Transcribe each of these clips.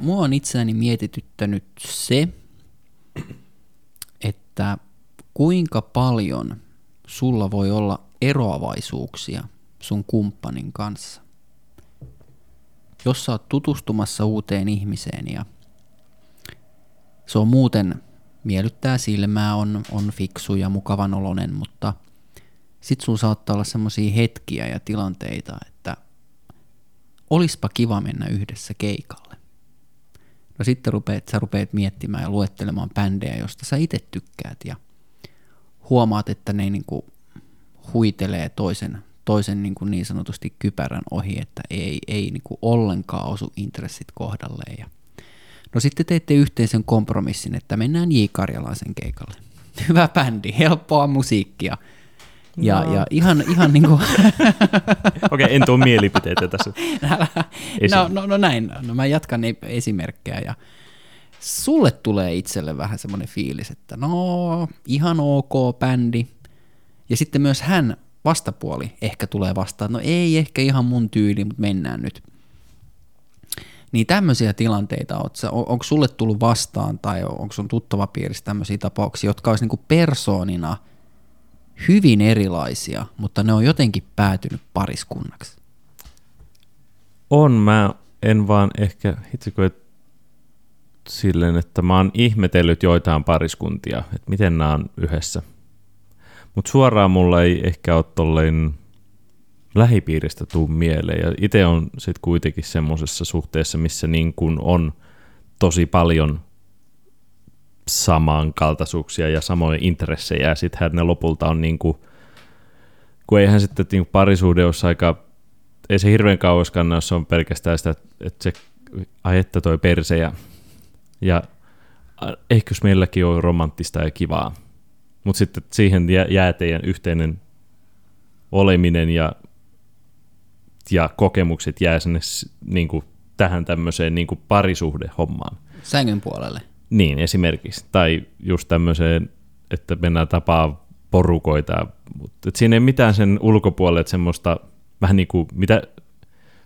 Mua on itseäni mietityttänyt se, että kuinka paljon sulla voi olla eroavaisuuksia sun kumppanin kanssa. Jos sä oot tutustumassa uuteen ihmiseen ja se on muuten miellyttää silmää, on fiksu ja mukavan oloinen, mutta sit sun saattaa olla semmosia hetkiä ja tilanteita, että olispa kiva mennä yhdessä keikalle. No sitten sä rupeat miettimään ja luettelemaan bändejä, josta sä itse tykkäät ja huomaat, että ne niinku huitelee toisen niin sanotusti kypärän ohi, että ei niinku ollenkaan osu intressit kohdalleen. Ja no sitten teitte yhteisen kompromissin, että mennään J. Karjalaisen keikalle. Hyvä bändi, helppoa musiikkia. Ja ihan niin kuin... Okei, en tuo mielipiteitä tässä. No näin, no mä jatkan esimerkkejä. Ja sulle tulee itselle vähän semmoinen fiilis, että no ihan ok bändi. Ja sitten myös hän vastapuoli ehkä tulee vastaan, no ei ehkä ihan mun tyyli, mutta mennään nyt. Niin tämmöisiä tilanteita, onko sulle tullut vastaan tai onko sun tuttavapiirissä tämmöisiä tapauksia, jotka olisi niinku persoonina hyvin erilaisia, mutta ne on jotenkin päätynyt pariskunnaksi? On, mä en vaan ehkä hitsikö silleen, että mä oon ihmetellyt joitain pariskuntia, että miten nämä on yhdessä. Mutta suoraan mulla ei ehkä ole tolleen lähipiiristä tuu mieleen, ja itse on sitten kuitenkin semmoisessa suhteessa, missä niin kun on tosi paljon samankaltaisuuksia ja samoja intressejä, ja sittenhän ne lopulta on niin kun eihän sitten niin parisuhde olisi aika, ei se hirveän kauas kanna, jos on pelkästään sitä, että se ajetta toi perse, ja eikös meilläkin ole romanttista ja kivaa, mutta sitten siihen jää teidän yhteinen oleminen ja kokemukset jää sinne niin kuin tähän tämmöiseen niin kuin parisuhdehommaan. Sängyn puolelle. Niin, esimerkiksi. Tai just tämmöiseen, että mennään tapaa porukoita. Mutta siinä ei mitään sen ulkopuolelle, että semmoista vähän niin kuin mitä,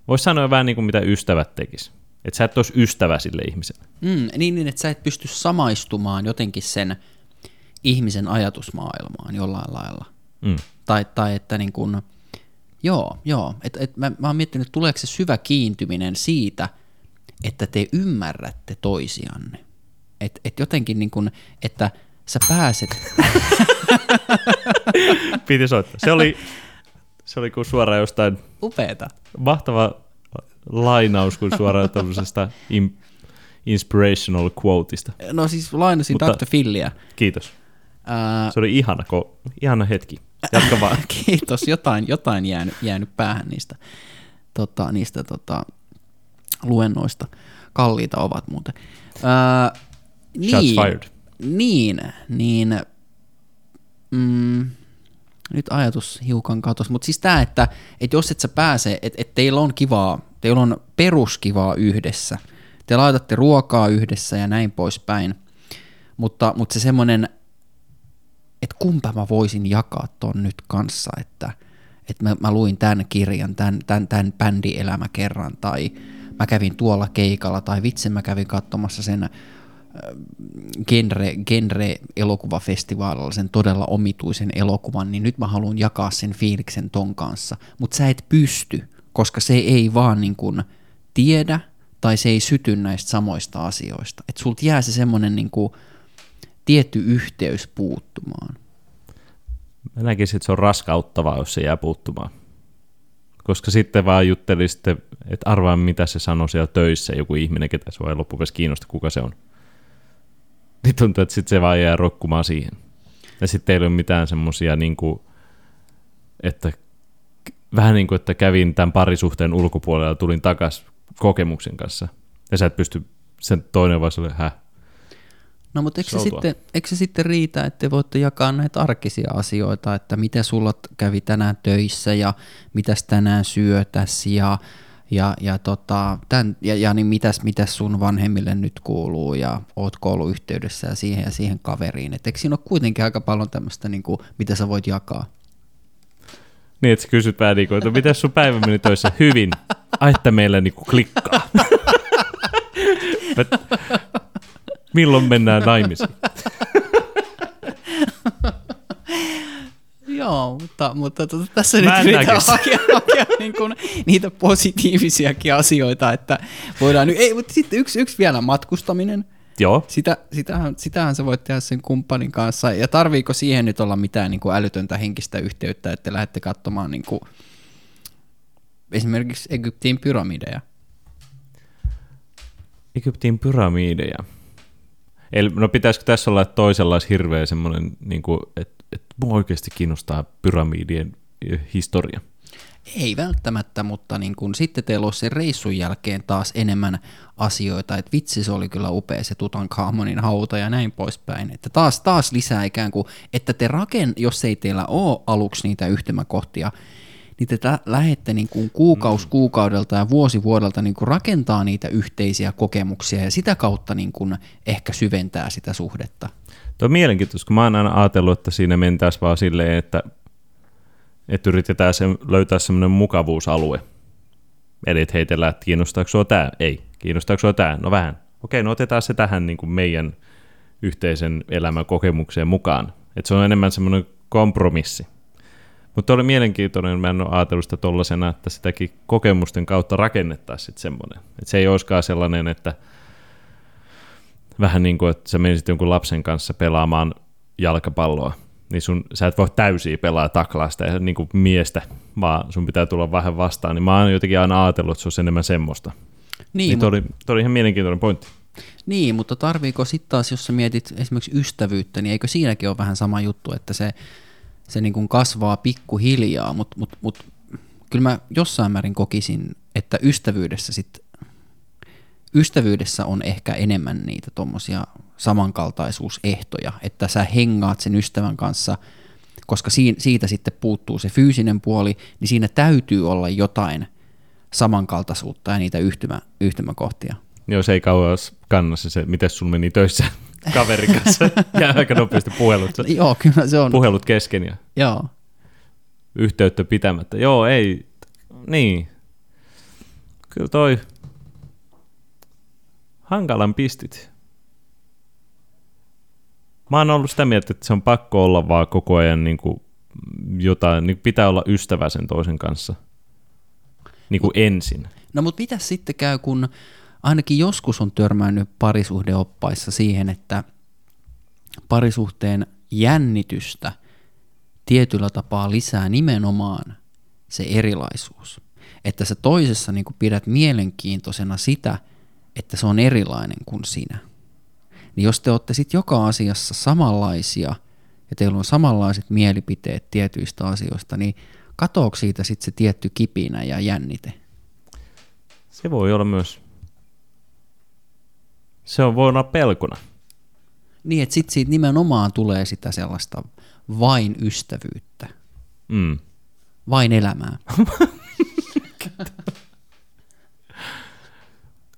voisi sanoa vähän niin kuin mitä ystävät tekis. Että sä et olisi ystävä sille ihmiselle. Niin, että sä et pysty samaistumaan jotenkin sen ihmisen ajatusmaailmaan jollain lailla. Tai että niin kuin, mä oon miettinyt, tuleeko se syvä kiintyminen siitä, että te ymmärrätte toisianne. Että jotenkin niin kuin, että sä pääset. Piti soittaa. Se oli kuin suoraan jostain. Upeeta. Mahtava lainaus kuin suoraan tämmöisestä inspirational quoteista. No siis lainasin Dr. Philliä. Kiitos. Se oli ihana hetki. Jatka vaan. Kiitos, jotain jäänyt päähän niistä luennoista. Kalliita ovat muuten. Shots fired. Niin. Nyt ajatus hiukan katosi, mutta siis tämä, että jos et sä pääse, että teillä on kivaa, teillä on peruskivaa yhdessä, te laitatte ruokaa yhdessä ja näin poispäin, mutta se semmoinen, että kumpa mä voisin jakaa ton nyt kanssa, että mä luin tämän kirjan, tämän bändielämä kerran, tai mä kävin tuolla keikalla, tai vitsi mä kävin katsomassa sen genre-elokuvafestivaalilla, sen todella omituisen elokuvan, niin nyt mä haluan jakaa sen fiiliksen ton kanssa, mutta sä et pysty, koska se ei vaan niin kuin tiedä, tai se ei syty näistä samoista asioista, että sulta jää se semmoinen niin kuin tietty yhteys puuttumaan. Mä näkisin, että se on raskauttavaa, jos se jää puuttumaan. Koska sitten vaan juttelisitte, että arvaa mitä se sanoi siellä töissä, joku ihminen, ketä sua ei loppupeessa kiinnosta, kuka se on. Niin tuntuu, että sitten se vaan jää rokkumaan siihen. Ja sitten ei ole mitään semmoisia, niin kuin, että vähän niin kuin, että kävin tämän parisuhteen ulkopuolella ja tulin takaisin kokemuksen kanssa. Ja sä et pysty sen toinen vaan silleen, No, mutta eikö se sitten riitä, että te voitte jakaa näitä arkisia asioita, että mitä sulla kävi tänään töissä ja mitäs tänään syötäs ja niin mitäs sun vanhemmille nyt kuuluu ja ootko ollut yhteydessä ja siihen kaveriin. Et eikö siinä ole kuitenkin aika paljon tämmöistä, niin kuin, mitä sä voit jakaa? Niin, että sä kysyt vähän niin kuin, että mitäs sun päivä meni töissä? Hyvin. Ai, että meillä niin kuin klikkaa. Milloin mennään naimisiin? Joo, mutta tässä nyt yritetään hakea niin kuin niitä positiivisiakin asioita, että voidaan nyt, ei, mutta sitten yksi vielä matkustaminen. Joo. Sitähän sä voit tehdä sen kumppanin kanssa, ja tarviiko siihen nyt olla mitään niin kuin älytöntä henkistä yhteyttä, että lähdette katsomaan niin kuin esimerkiksi Egyptin pyramideja? Egyptin pyramideja. Eli, no pitäisikö tässä olla toisenlaista hirveä semmoinen, niin kuin, että mua oikeasti kiinnostaa pyramidien historia? Ei välttämättä, mutta niin kun sitten teillä olisi sen reissun jälkeen taas enemmän asioita, että vitsi se oli kyllä upea se Tutankhamonin hauta ja näin poispäin, että taas lisää ikään kuin, että te jos ei teillä ole aluksi niitä yhtymäkohtia, niin te lähette niin kuin kuukausi kuukaudelta ja vuosi vuodelta niin kuin rakentaa niitä yhteisiä kokemuksia ja sitä kautta niin kuin ehkä syventää sitä suhdetta. Tuo on mielenkiintoista, kun mä oon aina ajatellut, että siinä mentäisiin vaan silleen, että yritetään löytää semmoinen mukavuusalue. Eli että heitellään, että kiinnostaako sua tämä? Ei. Kiinnostaako sua tämä? No vähän. Okei, no otetaan se tähän niin kuin meidän yhteisen elämän kokemukseen mukaan. Että se on enemmän semmoinen kompromissi. Mutta oli mielenkiintoinen, mä en ole ajatellut sitä tollasena, että sitäkin kokemusten kautta rakennettaisiin sitten semmoinen. Että se ei olisikaan sellainen, että vähän niin kuin, että sä menisit jonkun lapsen kanssa pelaamaan jalkapalloa. Niin sä et voi täysiä pelaa taklaa sitä niin kuin miestä, vaan sun pitää tulla vähän vastaan. Niin mä oon jotenkin aina ajatellut, että se olisi enemmän semmoista. Niin toi oli ihan mielenkiintoinen pointti. Niin, mutta tarviiko sitten taas, jos sä mietit esimerkiksi ystävyyttä, niin eikö siinäkin ole vähän sama juttu, että se niin kuin kasvaa pikkuhiljaa, mutta kyllä mä jossain määrin kokisin, että ystävyydessä on ehkä enemmän niitä tuommoisia samankaltaisuusehtoja, että sä hengaat sen ystävän kanssa, koska siitä sitten puuttuu se fyysinen puoli, niin siinä täytyy olla jotain samankaltaisuutta ja niitä yhtymäkohtia. Joo, se ei kauan kannassa se, miten sun meni töissä kaverin kanssa, ja aika nopeasti puhelut. Joo, kyllä se on. Puhelut kesken ja joo. Yhteyttä pitämättä. Joo, ei, niin. Kyllä toi hankalan pistit. Mä oon ollut sitä mieltä, että se on pakko olla vaan koko ajan niin kuin jotain, niin pitää olla ystävä sen toisen kanssa niin kuin ensin. No mutta mitä sitten käy, kun ainakin joskus on törmännyt parisuhdeoppaissa siihen, että parisuhteen jännitystä tietyllä tapaa lisää nimenomaan se erilaisuus. Että sä toisessa niin kuin pidät mielenkiintoisena sitä, että se on erilainen kuin sinä. Niin jos te olette sitten joka asiassa samanlaisia ja teillä on samanlaiset mielipiteet tietyistä asioista, niin katoako siitä sitten se tietty kipinä ja jännite? Se voi olla myös. Voi olla pelkona. Niin, että sitten siitä nimenomaan tulee sitä sellaista vain ystävyyttä. Mm. Vain elämää.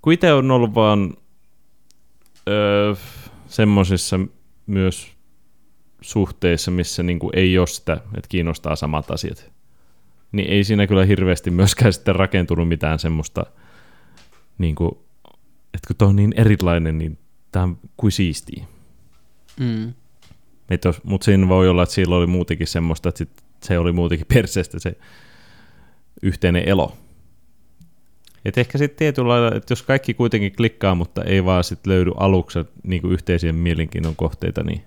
Kun itse on ollut vaan semmoisissa myös suhteissa, missä niinku ei ole sitä, että kiinnostaa samat asiat, niin ei siinä kyllä hirveästi myöskään sitten rakentunut mitään semmoista, niinku, että kun tuo on niin erilainen, niin tämä on kuin siistiä. Mm. Mutta siinä voi olla, että sillä oli muutenkin semmoista, että se oli muutenkin perseestä se yhteinen elo. Et ehkä sitten tietyllä lailla, että jos kaikki kuitenkin klikkaa, mutta ei vaan sit löydy aluksi niinku yhteisiä mielenkiinnon kohteita, niin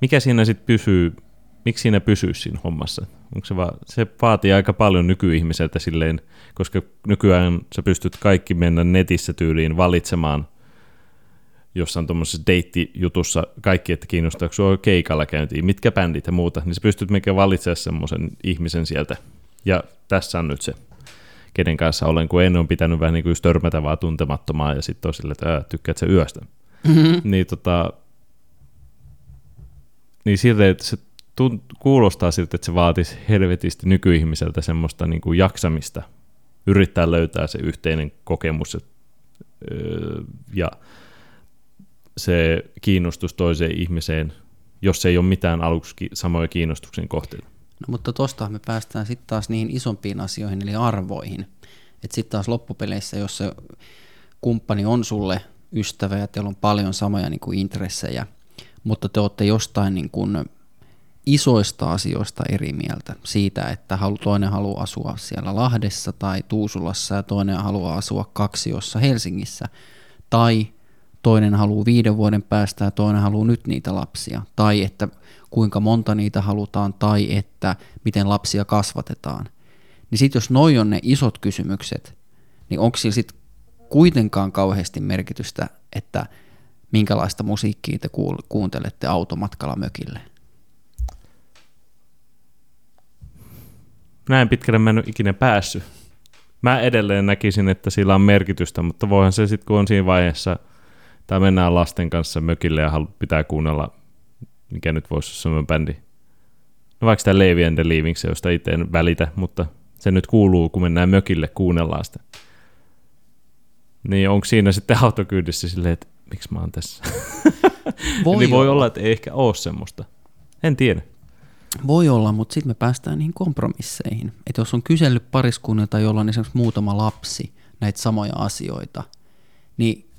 mikä siinä sitten pysyy, miksi siinä pysyy siinä hommassa? Onko se vaatii aika paljon nykyihmiseltä silleen, koska nykyään sä pystyt kaikki mennä netissä tyyliin valitsemaan jossain tuommoisessa deittijutussa kaikki, että kiinnostaako sua keikalla käyntiin, mitkä bändit ja muuta, niin sä pystyt mekin valitsemaan semmoisen ihmisen sieltä. Ja tässä on nyt se, kenen kanssa olen, kun ennen on pitänyt vähän niin kuin törmätä vaan tuntemattomaan ja sitten on sille, että tykkäät sä yöstä. Mm-hmm. Niin siltä, että se kuulostaa siltä, että se vaatisi helvetisti nykyihmiseltä semmoista niin kuin jaksamista, yrittää löytää se yhteinen kokemus ja se kiinnostus toiseen ihmiseen, jos ei ole mitään aluksi samoja kiinnostuksen kohteita. No mutta tuosta me päästään sitten taas niihin isompiin asioihin, eli arvoihin. Että sitten taas loppupeleissä, jos se kumppani on sulle ystävä ja teillä on paljon samoja niin kuin intressejä, mutta te olette jostain niin kuin isoista asioista eri mieltä siitä, että toinen haluaa asua siellä Lahdessa tai Tuusulassa ja toinen haluaa asua kaksiossa Helsingissä tai toinen haluaa 5 vuoden päästä ja toinen haluaa nyt niitä lapsia tai että kuinka monta niitä halutaan tai että miten lapsia kasvatetaan. Niin sitten jos noi on ne isot kysymykset, niin onko sillä sitten kuitenkaan kauheasti merkitystä, että minkälaista musiikkia te kuuntelette automatkalla mökille? Näin pitkälle mä en ole ikinä päässyt. Mä edelleen näkisin, että sillä on merkitystä, mutta voihan se sitten, kun on siinä vaiheessa, tai mennään lasten kanssa mökille ja pitää kuunnella, mikä nyt voisi olla semmoinen bändi. No vaikka sitä Levi and the Leavings, josta itse en välitä, mutta se nyt kuuluu, kun mennään mökille, kuunnellaan sitä. Niin onko siinä sitten autokyydissä silleen, että miksi mä oon tässä? Eli voi olla, että ei ehkä ole semmoista. En tiedä. Voi olla, mutta sitten me päästään niihin kompromisseihin. Että jos on kysellyt pariskunnilta, jolla on esimerkiksi muutama lapsi näitä samoja asioita, niin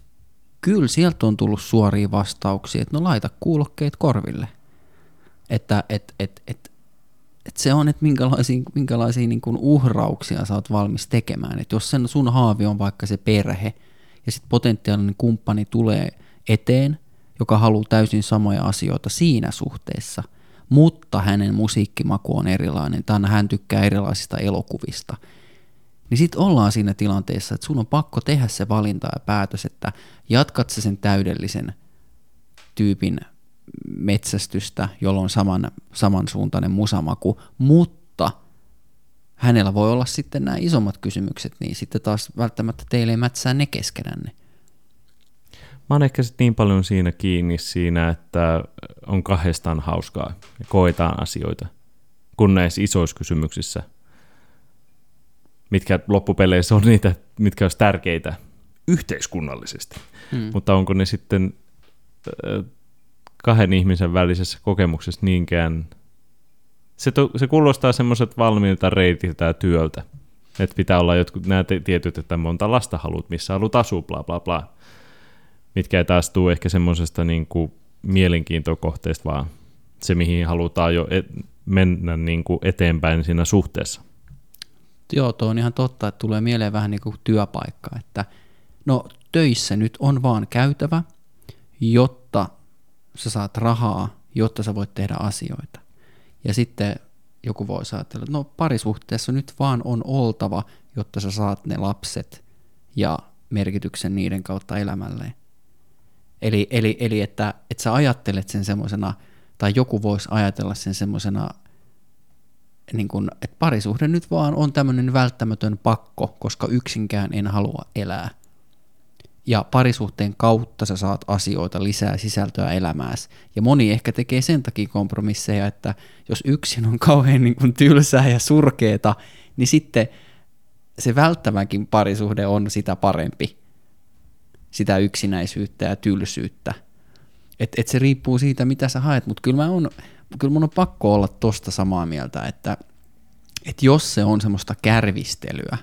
kyllä sieltä on tullut suoria vastauksia, että no laita kuulokkeet korville. Että se on, että minkälaisia niin kuin uhrauksia sä oot valmis tekemään. Että jos sen sun haavi on vaikka se perhe ja sitten potentiaalinen kumppani tulee eteen, joka haluaa täysin samoja asioita siinä suhteessa, mutta hänen musiikkimaku on erilainen, tai hän tykkää erilaisista elokuvista, niin sitten ollaan siinä tilanteessa, että sun on pakko tehdä se valinta ja päätös, että jatkat sä sen täydellisen tyypin metsästystä, jolloin samansuuntainen musamaku, mutta hänellä voi olla sitten nämä isommat kysymykset, niin sitten taas välttämättä teille ei mätsää ne keskenänne. Mä oon ehkä sitten niin paljon siinä kiinni siinä, että on kahdestaan hauskaa ja koetaan asioita, kun näissä isoissa kysymyksissä, mitkä loppupeleissä on niitä, mitkä olisi tärkeitä yhteiskunnallisesti, mutta onko ne sitten kahden ihmisen välisessä kokemuksessa niinkään, se kuulostaa semmoiset valmiilta reitiltä ja työltä, että pitää olla jotkut nämä tietyt, että monta lasta haluat, missä haluat asua, bla bla bla. Mitkä ei taas tule ehkä semmoisesta niin kuin mielenkiintokohteesta, vaan se, mihin halutaan jo mennä niin kuin eteenpäin siinä suhteessa. Joo, tuo on ihan totta, että tulee mieleen vähän niin kuin työpaikka, että no töissä nyt on vaan käytävä, jotta sä saat rahaa, jotta sä voit tehdä asioita. Ja sitten joku voi ajatella, että no parisuhteessa nyt vaan on oltava, jotta sä saat ne lapset ja merkityksen niiden kautta elämälleen. Eli että sä ajattelet sen semmoisena, tai joku voisi ajatella sen semmoisena, niin kun, että parisuhde nyt vaan on tämmöinen välttämätön pakko, koska yksinkään en halua elää. Ja parisuhteen kautta sä saat asioita lisää sisältöä elämääsi. Ja moni ehkä tekee sen takia kompromisseja, että jos yksin on kauhean niin kun tylsää ja surkeeta, niin sitten se välttämäkin parisuhde on sitä parempi. Sitä yksinäisyyttä ja tylsyyttä. Et se riippuu siitä, mitä sä haet, mutta kyllä mun on pakko olla tosta samaa mieltä, että jos se on semmoista kärvistelyä,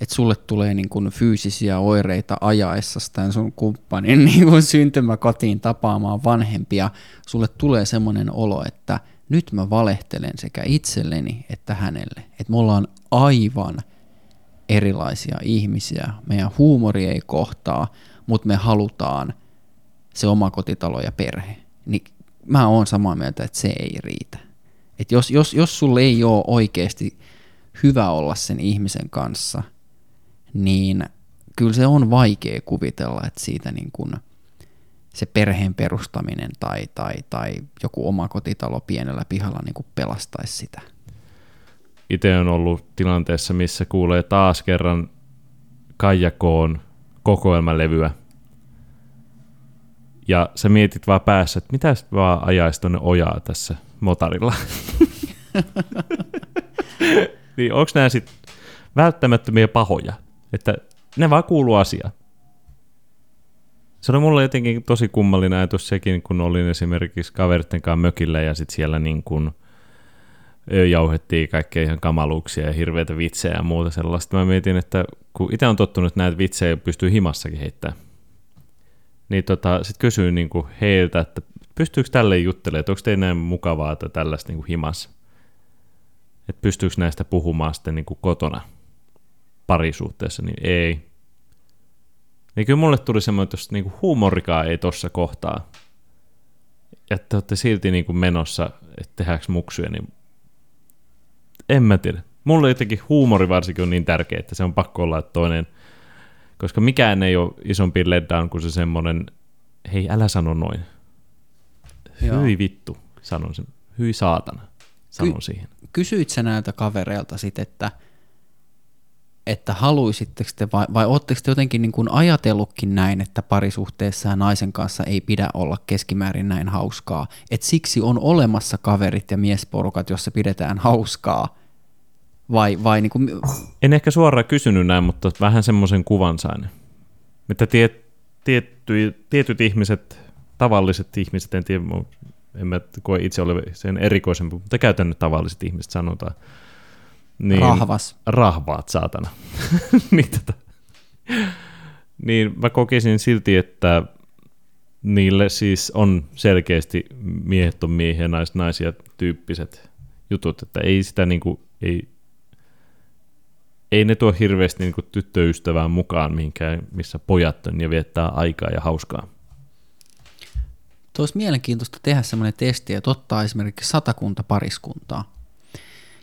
että sulle tulee niin kun fyysisiä oireita ajaessa tämän sun kumppanin niin kun syntymäkotiin tapaamaan vanhempia, sulle tulee semmoinen olo, että nyt mä valehtelen sekä itselleni että hänelle. Että me ollaan aivan erilaisia ihmisiä, meidän huumori ei kohtaa, mutta me halutaan se oma kotitalo ja perhe, niin mä oon samaa mieltä, että se ei riitä. Et jos sulle ei ole oikeasti hyvä olla sen ihmisen kanssa, niin kyllä se on vaikea kuvitella, että siitä niin kun se perheen perustaminen tai joku oma kotitalo pienellä pihalla niin kun pelastaisi sitä. Itse on ollut tilanteessa, missä kuulee taas kerran Kaija Koon kokoelmalevyä. Ja sä mietit vaan päässä, että mitä vaan ajaisi tuonne ojaa tässä motarilla. Niin onko nämä sitten välttämättömiä pahoja? Että ne vaan kuuluu asiaan. Se oli mulle jotenkin tosi kummallinen ajatus sekin, kun olin esimerkiksi kaveritten kanssa mökillä ja sitten siellä niin kun jauhettiin kaikkea ihan kamaluuksia ja hirveitä vitsejä ja muuta sellaista. Mä mietin, että kun itse on tottunut, että näitä vitsejä pystyy himassakin heittämään, niin sitten kysyin niinku heiltä, että pystyykö tälleen juttelemaan, että onko teillä näin mukavaa tai tällaista niinku himassa? Että pystyykö näistä puhumaan sitten niinku kotona parisuhteessa, niin ei. Niin kyllä mulle tuli semmoinen, että jos niinku huumorikaan ei tuossa kohtaa, että te olette silti niinku menossa, että tehdäänkö muksuja, niin en mä tiedä. Mulle jotenkin huumori varsinkin on niin tärkeä, että se on pakko olla toinen, koska mikään ei ole isompi letdown kuin se semmoinen, hei älä sano noin. Hyi vittu, sanon sen. Hyi saatana, sanon siihen. Kysyit sä näiltä kavereilta sit, että haluisitteko te vai ootteko te jotenkin niin kuin ajatellutkin näin, että parisuhteessa ja naisen kanssa ei pidä olla keskimäärin näin hauskaa, että siksi on olemassa kaverit ja miesporukat, jossa pidetään hauskaa, vai niin kuin... En ehkä suoraan kysynyt näin, mutta vähän semmoisen kuvan sain, että tietyt ihmiset, tavalliset ihmiset, en tiedä, en mä koe itse ole sen erikoisempi, mutta käytännön tavalliset ihmiset sanotaan, niin, rahvaat, saatana. Niin mä kokisin silti, että niille siis on selkeästi miehet on miehiä, naisia tyyppiset jutut, että ei sitä niinku, ei ne tuo hirveästi niinku tyttöystävään mukaan mihinkään, missä pojat on ja viettää aikaa ja hauskaa. Olisi mielenkiintoista tehdä semmoinen testi, että ottaa esimerkiksi 100 pariskuntaa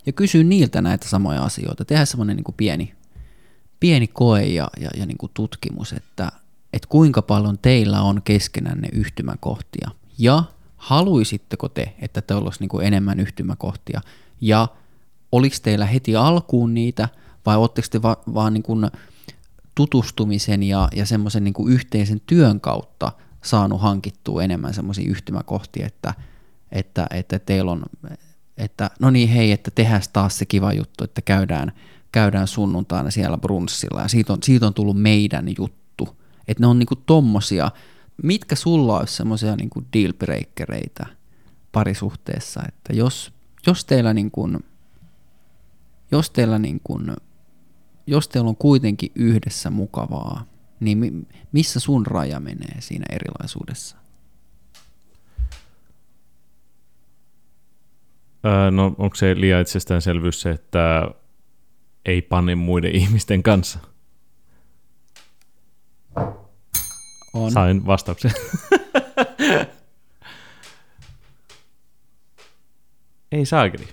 ja kysyy niiltä näitä samoja asioita. Tehdään semmoinen niin kuin pieni koe ja niin kuin tutkimus, että kuinka paljon teillä on keskenänne yhtymäkohtia. Ja haluisitteko te, että teillä olisi niin kuin enemmän yhtymäkohtia? Ja oliko teillä heti alkuun niitä, vai oletteko te vaan niin kuin tutustumisen ja semmoisen niin kuin yhteisen työn kautta saanut hankittua enemmän semmoisia yhtymäkohtia, että teillä on... Että no niin hei, että tehdään taas se kiva juttu, että käydään sunnuntaina siellä brunssilla ja siitä on tullut meidän juttu. Että ne on niinku tommosia, mitkä sulla olisi semmoisia niinku dealbreakereita parisuhteessa, että jos teillä on kuitenkin yhdessä mukavaa, niin missä sun raja menee siinä erilaisuudessa? No onko se liian itsestäänselvyys se, että ei pane muiden ihmisten kanssa? On. Sain vastauksen. Ei saakeli.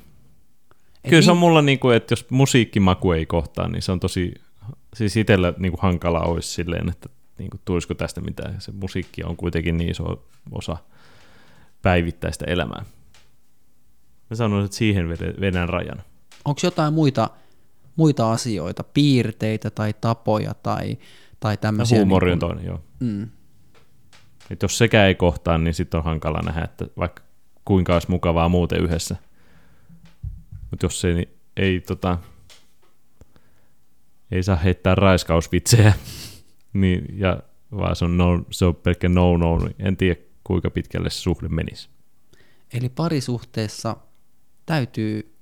Kyllä se on mulla niinku, että jos musiikkimaku ei kohtaa, niin se on tosi, siis itsellä niinku hankala olisi silleen, että niinku tulisiko tästä mitään. Se musiikki on kuitenkin niin iso osa päivittäistä elämää. Mä sanoin, että siihen vedän rajan. Onko jotain muita asioita, piirteitä tai tapoja tai tämmöisiä? Huumori on toinen, joo. Mm. Et jos sekään ei kohtaa, niin sitten on hankala nähdä, että vaikka kuinka olisi mukavaa muuten yhdessä. Mutta jos ei saa heittää raiskausvitsejä, niin, ja, vaan se on pelkkä no-no, niin en tiedä kuinka pitkälle se suhde menisi. Eli parisuhteessa täytyy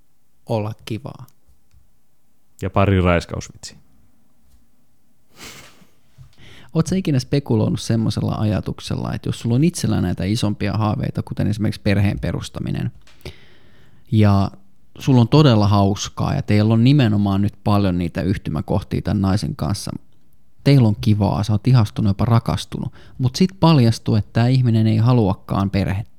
olla kivaa. Ja pari raiskausvitsi. Oletko sä ikinä spekuloinut semmoisella ajatuksella, että jos sulla on itsellään näitä isompia haaveita, kuten esimerkiksi perheen perustaminen, ja sulla on todella hauskaa, ja teillä on nimenomaan nyt paljon niitä yhtymäkohtia tämän naisen kanssa, teillä on kivaa, sä oot ihastunut, jopa rakastunut, mutta sitten paljastuu, että tämä ihminen ei haluakaan perhettä.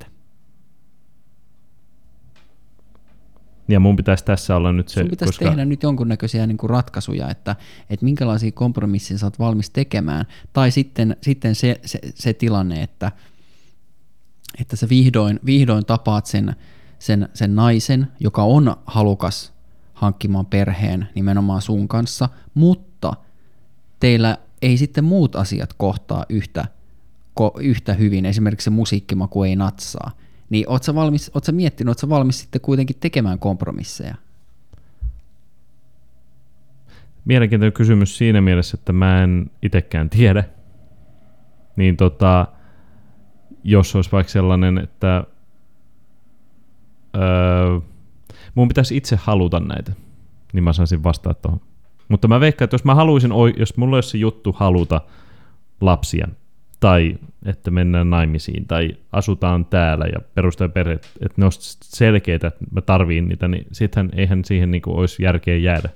Ja mun pitäisi tässä olla nyt se... Sun pitäisi tehdä nyt jonkunnäköisiä niin kuin ratkaisuja, että minkälaisia kompromisseja sä oot valmis tekemään. Tai sitten se tilanne, että sä vihdoin tapaat sen naisen, joka on halukas hankkimaan perheen nimenomaan sun kanssa, mutta teillä ei sitten muut asiat kohtaa yhtä hyvin. Esimerkiksi se musiikkimaku ei natsaa. Niin ootko sä valmis sitten kuitenkin tekemään kompromisseja? Mielenkiintoinen kysymys siinä mielessä, että mä en itsekään tiedä. Niin jos olisi vaikka sellainen, että mun pitäisi itse haluta näitä, niin mä saisin vastaa tuohon. Mutta mä veikkaan, että jos mä haluaisin, jos mulla olisi juttu haluta lapsia, tai että mennään naimisiin, tai asutaan täällä ja perustaa perheet, että ne olisi selkeitä, että mä tarviin niitä, niin sittenhän eihän siihen niinku olisi järkeä jäädä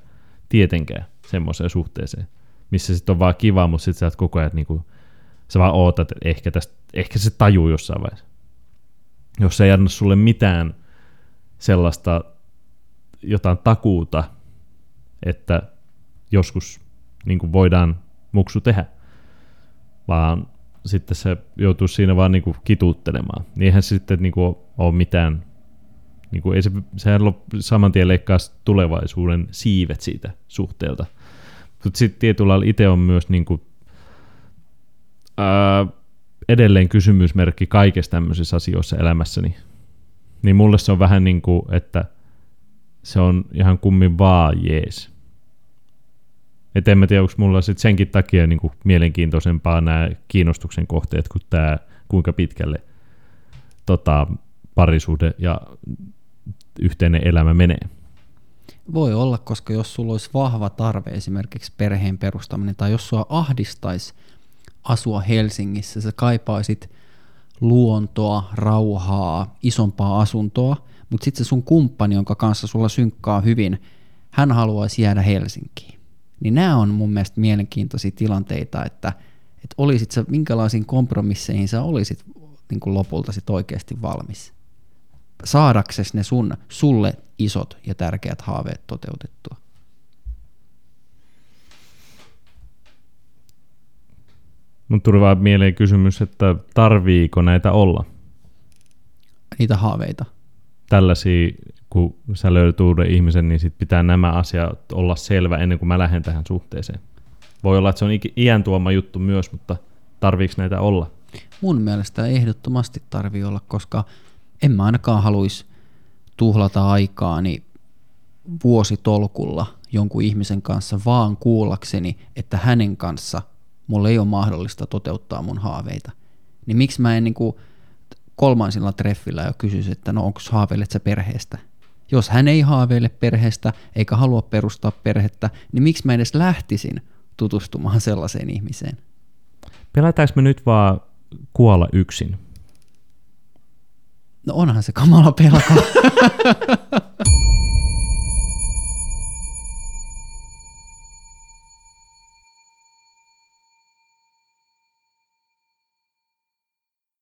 tietenkään semmoiseen suhteeseen, missä sitten on vaan kiva, mutta sitten sä oot koko ajan, niinku, sä vaan ootat, että ehkä se tajuu jossain vaiheessa. Jos se ei anna sulle mitään sellaista jotain takuuta, että joskus niinku voidaan muksu tehdä, vaan sitten se joutuu siinä vaan niinku kituuttelemaan. Niinhän se sitten niinku ole mitään, niinku ei sehän saman tien leikkaa tulevaisuuden siivet siitä suhteelta. Mutta sitten tietyllä lailla itse on myös niinku, edelleen kysymysmerkki kaikessa tämmöisissä asioissa elämässäni. Niin mulle se on vähän niin kuin, että se on ihan kummin vaan jees. Et en mä tiedä, onko mulla sit senkin takia niinku mielenkiintoisempaa nämä kiinnostuksen kohteet kuin tämä, kuinka pitkälle parisuhde ja yhteinen elämä menee. Voi olla, koska jos sulla olisi vahva tarve esimerkiksi perheen perustaminen tai jos sua ahdistaisi asua Helsingissä, sä kaipaisit luontoa, rauhaa, isompaa asuntoa, mutta sitten se sun kumppani, jonka kanssa sulla synkkaa hyvin, hän haluaisi jäädä Helsinkiin. Niin nämä on mun mielestä mielenkiintoisia tilanteita, että olisit sä, minkälaisiin kompromisseihin sä olisit niin kuin lopulta sit oikeasti valmis saadaksesi ne sulle isot ja tärkeät haaveet toteutettua. Mun tuli vaan mieleen kysymys, että tarviiko näitä olla? Niitä haaveita. Tällaisia, kun sä löydät uuden ihmisen, niin sit pitää nämä asiat olla selvä ennen kuin mä lähden tähän suhteeseen. Voi olla, että se on iän tuoma juttu myös, mutta tarviiko näitä olla? Mun mielestä ehdottomasti tarvii olla, koska en mä ainakaan haluaisi tuhlata aikaani vuositolkulla jonkun ihmisen kanssa, vaan kuullakseni, että hänen kanssa mulla ei ole mahdollista toteuttaa mun haaveita. Niin miksi mä en niin kuin kolmansilla treffillä jo kysyisi, että no onko haaveilet sä perheestä? Jos hän ei haaveile perheestä eikä halua perustaa perhettä, niin miksi mä edes lähtisin tutustumaan sellaiseen ihmiseen? Pelätäänkö me nyt vaan kuolla yksin? No onhan se kamala pelko.